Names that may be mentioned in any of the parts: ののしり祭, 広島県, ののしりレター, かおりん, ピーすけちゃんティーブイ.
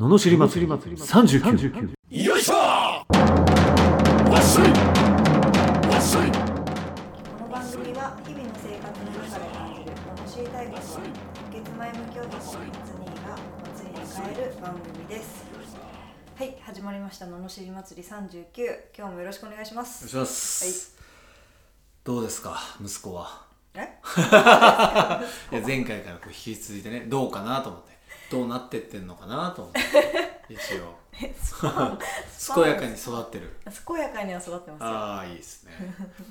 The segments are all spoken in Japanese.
ののしり祭り39。よいしょー。わっしょいわっしょい。この番組は日々の生活の中で感じるののしりたいことを月前向き男のツニーが祭りに変える番組です。はい、始まりましたののしり祭り39。今日もよろしくお願いします。よろしくお願いします、はい、どうですか息子はいや前回からこう引き続いてね、どうかなと思って、どうなってってんのかなと思って一応健やかに育ってる。健やかには育ってますよ。ああ、いいですね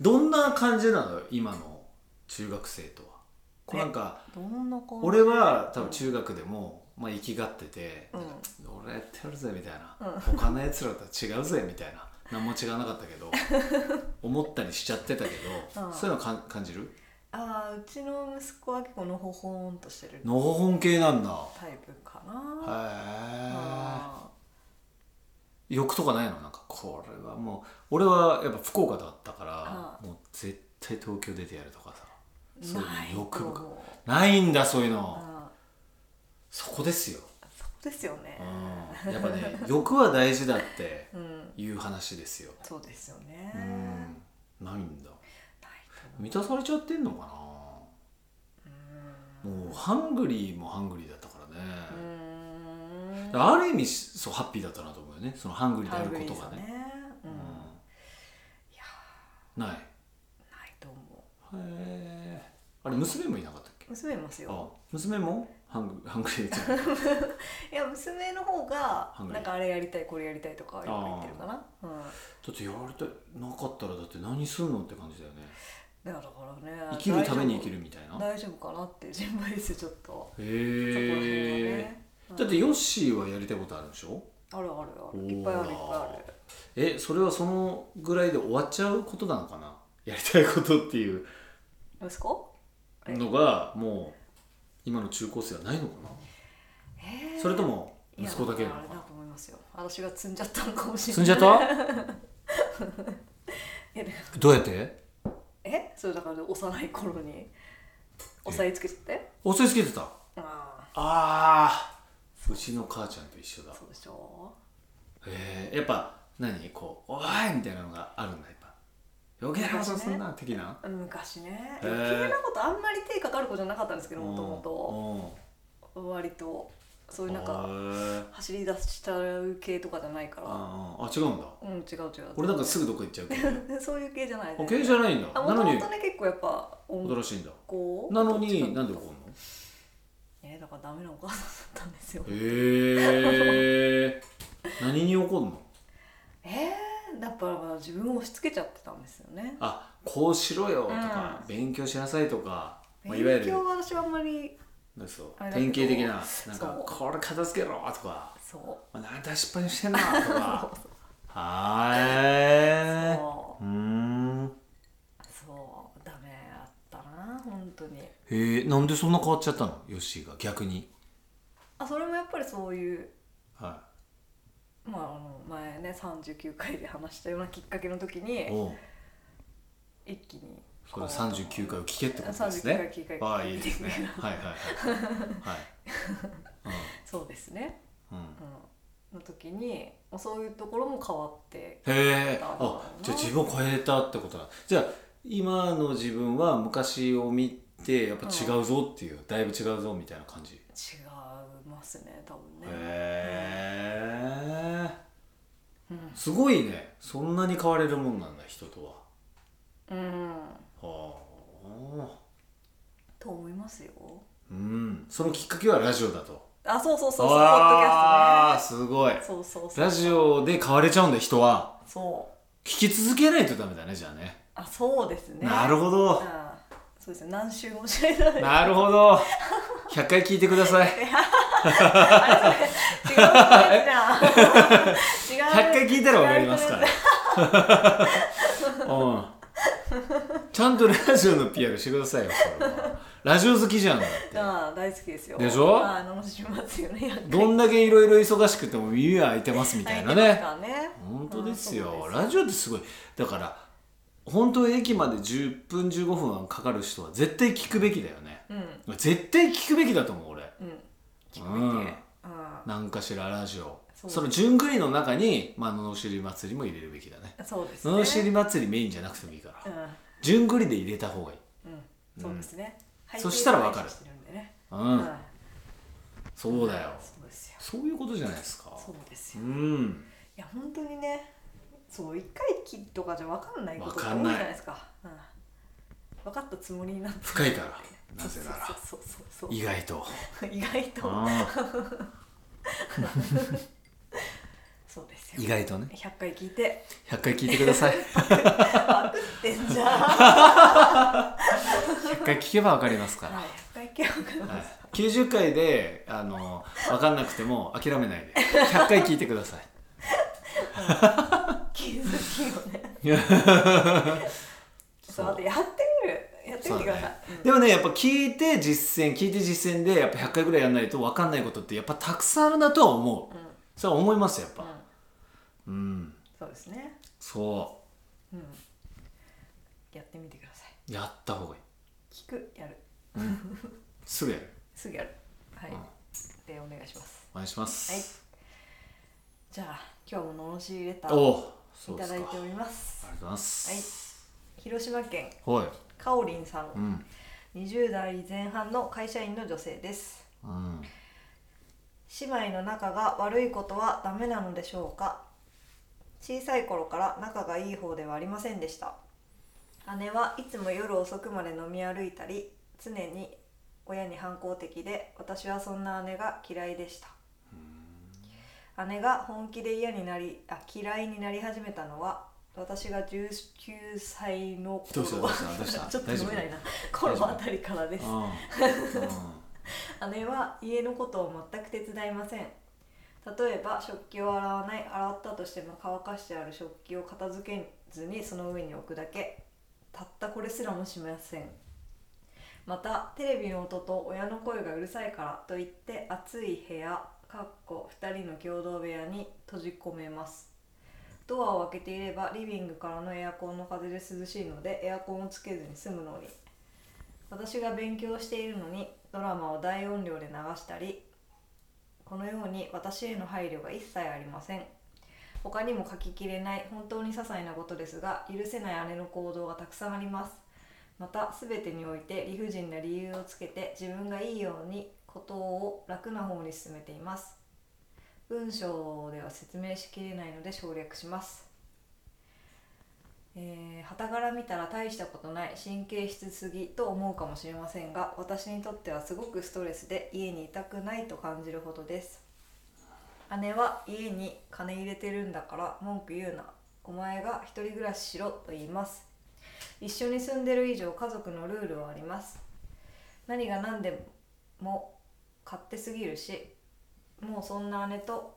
どんな感じなの今の中学生とは。こうなんか俺は多分中学でも、まあ、生きがってて、うん、俺やってやるぜみたいな、うん、他のやつらとは違うぜみたいな何も違わなかったけど思ったりしちゃってたけど、うん、そういうの感じる。ああ、うちの息子は結構のほほんとしてる。のほほん系なんだ。タイプかな。へえ。欲とかないの？なんかこれはもう俺はやっぱ福岡だったからもう絶対東京出てやるとかさ、そういう欲がないんだ。そういうのそこですよ。そこですよね、うん、やっぱね欲は大事だっていう話ですよ、うん、そうですよね、うん、ないんだ。満たされちゃってんのかな。もうハングリーもハングリーだったからね。ある意味そうハッピーだったなと思うよね、そのハングリーであることが ね、うん、いやないと思う。へえ。あれ娘もいなかったっけ。娘いますよ。あ、娘もハングリーじゃないいや娘の方がなんかあれやりたいこれやりたいとか言ってるかな、うん、だってやりたいなかったらだって何するのって感じだよね。だからね、生きるために生きるみたいな。大丈夫かなって心配ですよちょっと。へえ、ね、だってヨッシーはやりたいことあるでしょ。あるあるある、いっぱいあるいっぱいある。え、それはそのぐらいで終わっちゃうことなのかな、やりたいことっていう息子のがもう今の中高生はないのかな。それとも息子だけなのかな。いや、だと思いますよ。私が積んじゃったのかもしれない。積んじゃったどうやって。え、それだから幼い頃に押さえつけちゃって。押さえつけてた。あー、うちの母ちゃんと一緒だ。そうでしょ。やっぱ何こうおーいみたいなのがあるんだ。やっぱ余計なことすんな、ね、的な。昔ね、余計なことあんまり手かかる子じゃなかったんですけど、もともと割とそういうなんか走り出した系とかじゃないから。あ、違うんだ。うん、違う。俺なんかすぐどっか行っちゃう系そういう系じゃないね。系じゃないんだ。なのに元々ね、結構やっぱ踊らしいんだ。なのになんで怒るの。だからダメなお母さんだったんですよ。何に怒るの。だから自分を押し付けちゃってたんですよね。あ、こうしろよとか、うん、勉強しなさいとか、まあ、いわゆる勉強は私はあんまり典型的な、なんかこれ片付けろとか、そう、なんだ失敗してんなとかはーい、そうダメだったな本当に。なんでそんな変わっちゃったのヨッシーが逆に。あ、それもやっぱりそういう、はい、前ね39回で話したようなきっかけの時に一気にこれ39回を聞けってことですね。39回聞け。ああ、いいですねはいはいはいそうですね、うん、の時にそういうところも変わってた。あ、じゃあ自分を超えたってことだ。じゃあ今の自分は昔を見てやっぱ違うぞっていう、うん、だいぶ違うぞみたいな感じ。違いますね多分ね。すごいね、そんなに変われるもんなんだ人とは。と思いますよ。うん、そのきっかけはラジオだと。あ、そう、ポッドキャストね。すごい。そうラジオで変われちゃうんだ人は。そう。聞き続けないとダメだねじゃあね。あ、そうですね。なるほど。そうですね、何週もしないとダメ。なるほど。100回聞いてください。あれそれ違うじゃん。100回聞いたら分かりますからうん、ちゃんとラジオの PR してくださいよラジオ好きじゃんだって。ああ、大好きですよ。でしょ。ああ、楽しみますよね。どんだけいろいろ忙しくても耳は開いてますみたいなね。本当ですよ。ラジオってすごい。だから本当に駅まで10分15分はかかる人は絶対聞くべきだよね、うん、絶対聞くべきだと思う俺、聞くべき。何かしらラジオ、その順繰りの中に、まあ、ののしり祭りも入れるべきだね。そうですね。ののしり祭りメインじゃなくてもいいから、うん、順繰りで入れた方がいい、うん、そうですね、うん、そしたら分かる、ね、うん、うん、そうだよ、そうですよ、そういうことじゃないですか。そうですよ、うん、いや本当にね、そう1回きりとかじゃ分かんないことが多いじゃないですか、うん、分かったつもりになって深いから、なぜなら意外と意外とそうですよ、意外とね、100回聞いて100回聞いてください。パクってんじゃん。100回聞けば分かりますから、はい、100回聞けば分かります、はい、90回で分かんなくても諦めないで100回聞いてください。気づきよね。そう、あとやってみてください、ね、うん、でもね、やっぱ聞いて実践でやっぱ100回ぐらいやんないと分かんないことってやっぱたくさんあるなとは思う、うん、それは思いますやっぱ、うん、うん、そうですね、そう、うん、やってみてください。やった方がいい。聞く、やる、うん、すぐやる、はい、うん、でお願いします。お願いします、はい、じゃあ今日もののしりレターをいただいております。ありがとうございます、はい、広島県かおりんさん、うん、20代前半の会社員の女性です、うん、姉妹の仲が悪いことはダメなのでしょうか。小さい頃から仲がいい方ではありませんでした。姉はいつも夜遅くまで飲み歩いたり、常に親に反抗的で、私はそんな姉が嫌いでした。姉が本気で嫌いになり始めたのは、私が19歳の頃、ちょっと飲めないな、頃あたりからです。姉は家のことを全く手伝いません。例えば食器を洗わない、洗ったとしても乾かしてある食器を片付けずにその上に置くだけ、たったこれすらもしません。またテレビの音と親の声がうるさいからといって、暑い部屋2人の共同部屋に閉じ込めます。ドアを開けていればリビングからのエアコンの風で涼しいので、エアコンをつけずに済むのに、私が勉強しているのにドラマを大音量で流したり、このように私への配慮が一切ありません。他にも書ききれない本当に些細なことですが、許せない姉の行動がたくさんあります。また全てにおいて理不尽な理由をつけて、自分がいいようにことを楽な方に進めています。文章では説明しきれないので省略します。傍から見たら大したことない、神経質すぎと思うかもしれませんが、私にとってはすごくストレスで、家にいたくないと感じるほどです。姉は家に金入れてるんだから文句言うな、お前が一人暮らししろと言います。一緒に住んでる以上家族のルールはあります。何が何でも勝手すぎるし、もうそんな姉と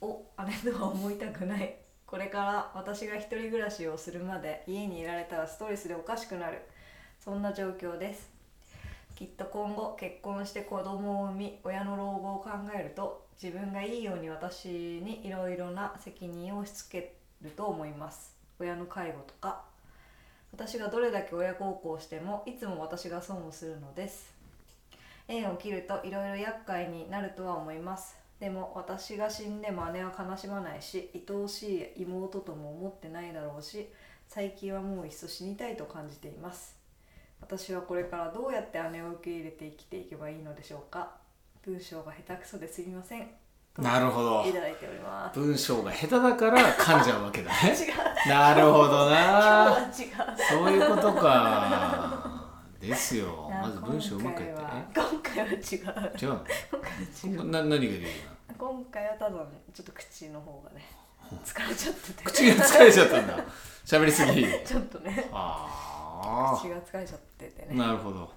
は思いたくない。これから私が一人暮らしをするまで家にいられたらストレスでおかしくなる、そんな状況です。きっと今後結婚して子供を産み、親の老後を考えると、自分がいいように私にいろいろな責任を押し付けると思います。親の介護とか、私がどれだけ親孝行してもいつも私が損をするのです。縁を切るといろいろ厄介になるとは思います。でも私が死んでも姉は悲しまないし、愛おしい妹とも思ってないだろうし、最近はもういっそ死にたいと感じています。私はこれからどうやって姉を受け入れて生きていけばいいのでしょうか。文章が下手くそですみません。なるほど、いただいております。文章が下手だから噛んじゃうわけだね。違う、なるほどな、今日は違う、そういうことか。ですよ、まず文章うまくやってね。今回は違う。何ができるの？今回は多分ちょっと口の方がね、疲れちゃってて。口が疲れちゃったんだ。喋りすぎ。ちょっとね。ああ。口が疲れちゃっててね。なるほど。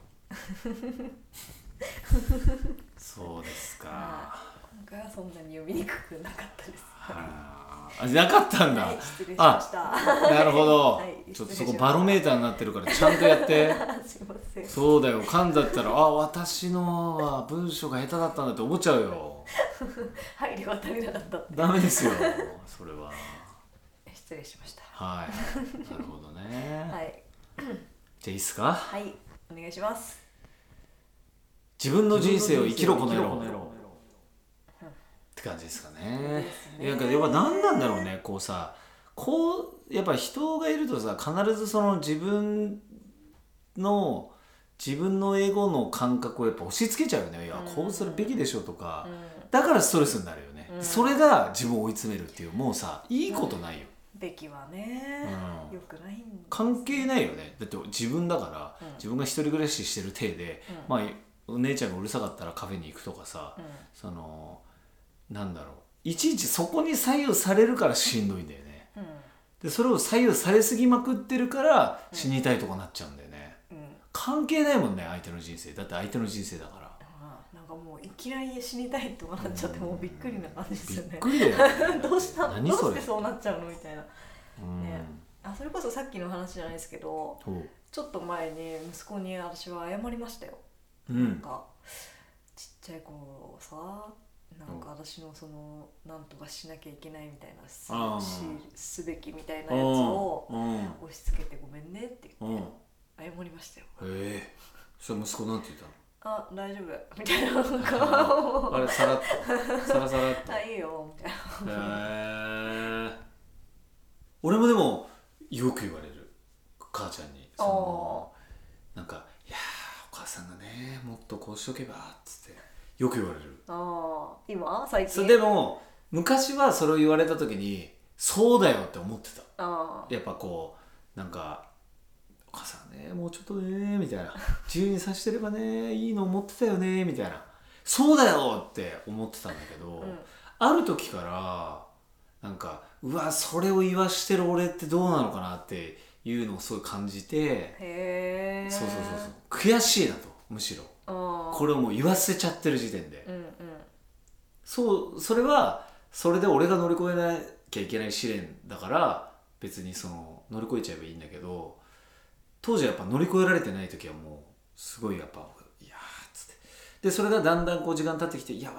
そうですか、まあ。今回はそんなに読みにくくなかったです。あ、なかったんだ、はい、失礼しました。なるほど、はい、ちょっとそこバロメーターになってるからちゃんとやってすいません。そうだよ、噛んだったら私のは文章が下手だったんだって思っちゃうよ。配慮は足りなかったってダメですよ、それは。失礼しました。はい、なるほどね。はいじゃあいいっすか。はい、お願いします。自分の人生を生きろこの野郎。って感じですかね。なんかやっぱ何なんだろうね、こうさ、こうやっぱ人がいるとさ、必ずその自分の英語の感覚をやっぱ押し付けちゃうよね。いや、こうするべきでしょとか、だからストレスになるよね、それが自分を追い詰めるっていう、もうさ、いいことないよ、べきはね、良くないんです、関係ないよね。だって自分だから、自分が一人暮らししてる体で、まあお姉ちゃんがうるさかったらカフェに行くとかさ、そのなんだろう、いちいちそこに左右されるからしんどいんだよね、でそれを左右されすぎまくってるから死にたいとかなっちゃうんだよね、関係ないもんね、相手の人生だって、相手の人生だから、なんかもういきなり死にたいとかなっちゃって、もうびっくりな感じですよね、びっくりだよねどうしたの、どうしてそうなっちゃうのみたいな、ね、あ、それこそさっきの話じゃないですけど、ちょっと前に息子に私は謝りましたよ、なんかちっちゃい子さ、なんか私のそのなんとかしなきゃいけないみたいな、すべきみたいなやつを押し付けてごめんねって言って謝りましたよ。へえ、それ息子なんて言ったの？あ、大丈夫みたいな、なんかあれさらっとさらさらっとあ、いいよみたいな。へえ、俺もでもよく言われる、母ちゃんにそのなんか、いやお母さんがねもっとこうしとけばっつってよく言われる。あ、今最近。でも昔はそれを言われた時にそうだよって思ってた。あ、やっぱこうなんかお母さんねもうちょっとねみたいな、自由にさしてればねいいの思ってたよねみたいな、そうだよって思ってたんだけど、ある時からなんかうわそれを言わしてる俺ってどうなのかなっていうのをすごい感じて、へー、そうそうそうそう、悔しいなと、むしろこれをもう言わせちゃってる時点で、そう、それはそれで俺が乗り越えなきゃいけない試練だから別にその乗り越えちゃえばいいんだけど、当時はやっぱ乗り越えられてない時はもうすごいやっぱいやーっつって、でそれがだんだんこう時間経ってきて、いや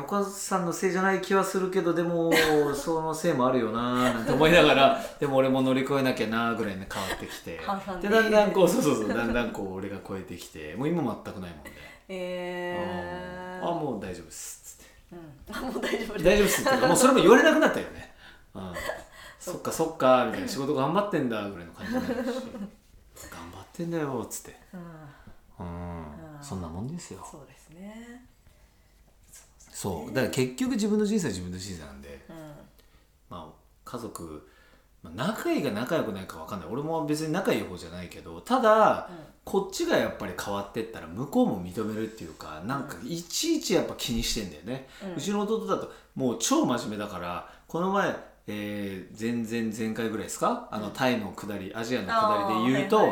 お母さんのせいじゃない気はするけど、でもそのせいもあるよなーなんて思いながらでも俺も乗り越えなきゃなーぐらいに変わってきてでだんだんこうそうそうそうだんだんこう俺が超えてきて、もう今全くないもんね。あ、もう大丈夫っすっつって、あ、もう大丈夫です大丈夫っすって、もうそれも言われなくなったよね。そっかそっかみたいな、仕事頑張ってんだぐらいの感じになるし、頑張ってんだよっつって、そんなもんですよ。そうですね。そうだから結局自分の人生は自分の人生なんで、まあ家族、仲いいか仲良くないか分かんない、俺も別に仲いい方じゃないけど、ただ、こっちがやっぱり変わってったら向こうも認めるっていうか、なんかいちいちやっぱ気にしてんだよね、うちの弟だともう超真面目だから、この前、前回ぐらいですか、タイの下り、アジアの下りで言うと、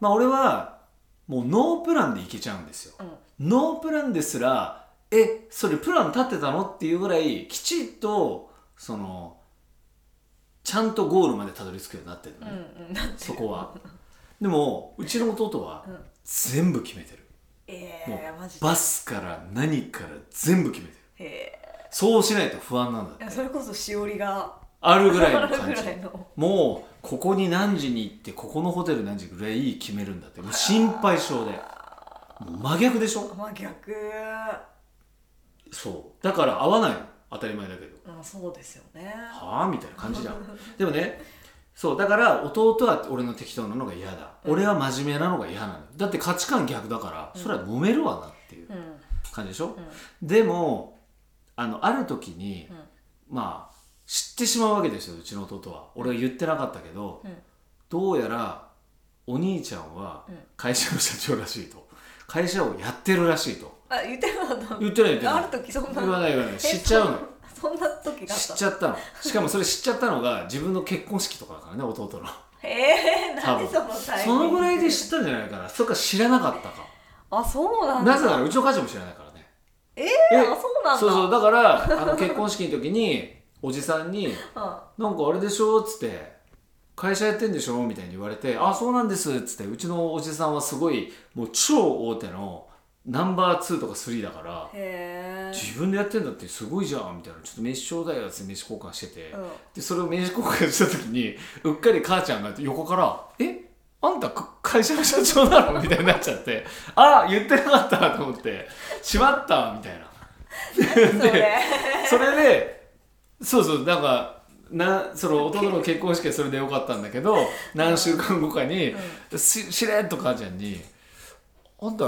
まあ俺はもうノープランで行けちゃうんですよ、ノープランですらそれプラン立ってたのっていうぐらいきちっとそのちゃんとゴールまでたどり着くようになってるのね、そこはでもうちの弟は全部決めてる、もうバスから何から全部決めてる、そうしないと不安なんだって。いや、それこそしおりがあるぐらいの感じ、もうここに何時に行ってここのホテル何時ぐらい決めるんだって、もう心配性で、もう真逆でしょ。真逆。そうだから合わないの当たり前だけど、そうですよね、はあみたいな感じじゃんでもね、そうだから弟は俺の適当なのが嫌だ、俺は真面目なのが嫌なのだって、価値観逆だからそれは揉めるわなっていう感じでしょ、でもある時に、まあ知ってしまうわけですよ、うちの弟は。俺は言ってなかったけど、どうやらお兄ちゃんは会社の社長らしいと、会社をやってるらしいと。あ、言ってなかったの？言ってない言ってない。ある時そんな言わない知っちゃうの。そんな時があった。知っちゃったの。しかもそれ知っちゃったのが自分の結婚式とかだからね、弟の。何そのタイミング。そのぐらいで知ったんじゃないかな。それか知らなかったか。あ、そうなんだ。なぜならうちの母ちゃんも知らないからね。あ、そうなんだ。そうそう、だから結婚式の時におじさんに「なんかあれでしょ」っつって「会社やってんでしょ」みたいに言われて「あ、そうなんです」っつって、うちのおじさんはすごいもう超大手のナンバー2とか3だから、自分でやってんだってすごいじゃんみたいな、ちょっと飯ちょうだいやつで飯交換してて、でそれを飯交換した時にうっかり母ちゃんが横から「あんた会社の社長なの？」みたいになっちゃってあ、言ってなかったと思ってしまったみたいなそれでそうそう、なんかその弟の結婚式はそれでよかったんだけど何週間後かに、うん、しれっと母ちゃんに「あんた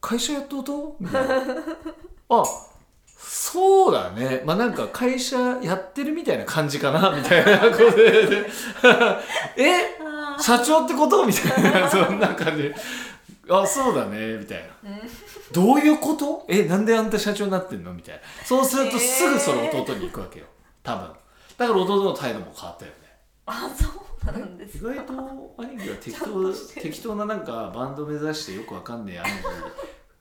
会社やっとうと?」みたいな「あそうだね、まあなんか会社やってるみたいな感じかな」みたいなことで「社長ってこと？」みたいなそんな感じ「あそうだね」みたいな「どういうこと？なんであんた社長になってんの？」みたいな。そうするとすぐその弟に行くわけよ、多分。だから弟の態度も変わったよね。あ、そうなんですか。意外と兄貴は適当ななんかバンド目指してよくわかんねえ兄貴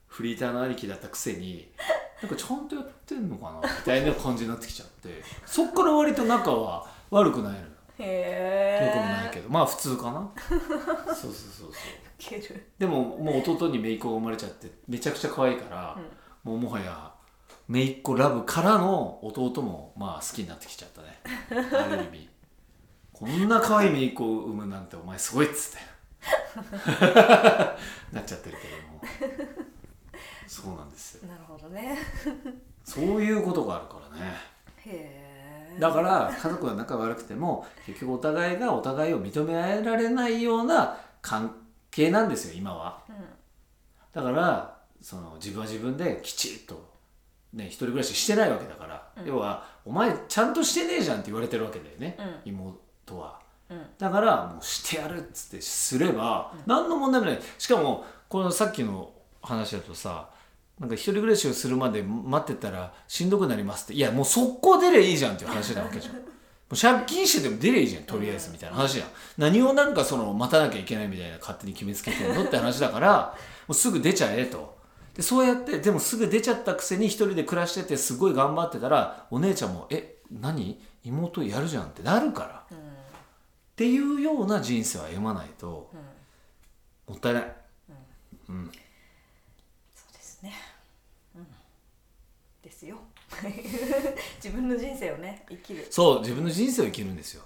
フリーターの兄貴だったくせになんかちゃんとやってんのかなみたいな感じになってきちゃってそっから割と仲は悪くないのよ。へー、良くもないけどまあ普通かなそうそうそうそう。でももう弟に姪っ子が生まれちゃってめちゃくちゃ可愛いから、うん、もうもはや姪っ子ラブからの弟もまあ好きになってきちゃったねある意味こんな可愛い姪っ子を産むなんてお前すごいっつってなっちゃってるけどもそうなんですよ。なるほどねそういうことがあるからね。へえ。だから家族が仲悪くても結局お互いがお互いを認められないような関係なんですよ今は、うん、だからその自分は自分できちっとね、一人暮らししてないわけだから、うん、要はお前ちゃんとしてねえじゃんって言われてるわけだよね、うん、妹は、うん、だからもうしてやるっつってすれば、うん、何の問題もない。しかもこのさっきの話だとさなんか一人暮らしをするまで待ってたらしんどくなりますって、いやもう速攻出りゃいいじゃんっていう話なわけじゃんもう借金してでも出りゃいいじゃんとりあえずみたいな話じゃん、うん、何をなんかその待たなきゃいけないみたいな勝手に決めつけてるのって話だからもうすぐ出ちゃえと。でそうやってでもすぐ出ちゃったくせに一人で暮らしててすごい頑張ってたらお姉ちゃんも何妹やるじゃんってなるから、うん、っていうような人生を歩まないと、うん、もったいない、うんうん、そうですね、うん、ですよ自分の人生をね生きる。そう自分の人生を生きるんですよ。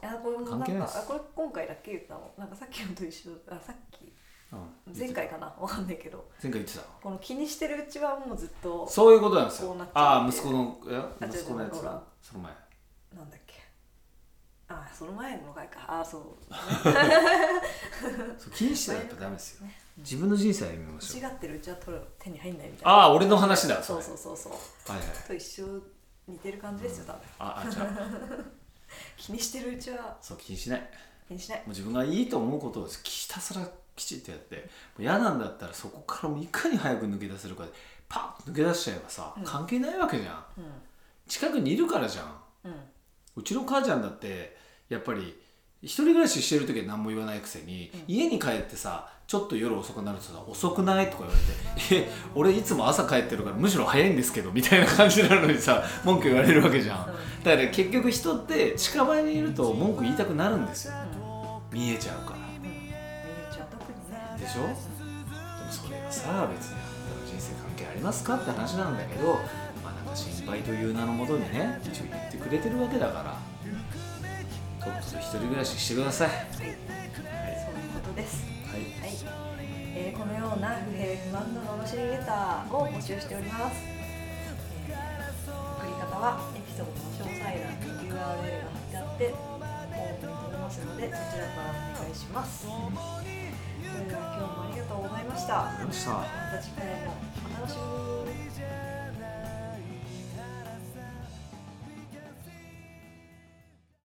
関係ないです。これ今回だけ言ったのなんかさっきのと一緒だ。さっき前回かなわかんないけど前回言ってたこの気にしてるうちはもうずっとそういうことなんですよ。ああ息子のやつがその前なんだっけああその前の回かああそうそう気にしてないとダメですよ、ね、自分の人生はやめましょう。欲しがってるうちは手に入んないみたいな。ああ俺の話だそう、はいはい、と一緒似てる感じですよ多分、うん、ああじゃあ気にしてるうちはそう気にしないもう自分がいいと思うことをひたすらきちっとやってもう嫌なんだったらそこからもういかに早く抜け出せるかでパッと抜け出しちゃえばさ、うん、関係ないわけじゃん、うん、近くにいるからじゃん、うん、うちの母ちゃんだってやっぱり一人暮らししてる時は何も言わないくせに、うん、家に帰ってさちょっと夜遅くなるとさ遅くないとか言われて、うん、俺いつも朝帰ってるからむしろ早いんですけどみたいな感じなのにさ文句言われるわけじゃん、うん、だから結局人って近場にいると文句言いたくなるんですよ、うん、見えちゃうからでしょ。でもそれがさ別にあんたの人生関係ありますかって話なんだけど、まあなんか心配という名のもとにね一応言ってくれてるわけだから、うん、とっとと一人暮らししてください、はい、そういうことです、はいはいこのような不平不満の罵りレターを募集しております。送り方はエピソードの詳細欄に URL が貼ってあってお送りとなりますのでそちらからお願いします、うん今日もありがとうございました。また次回もお楽しみに。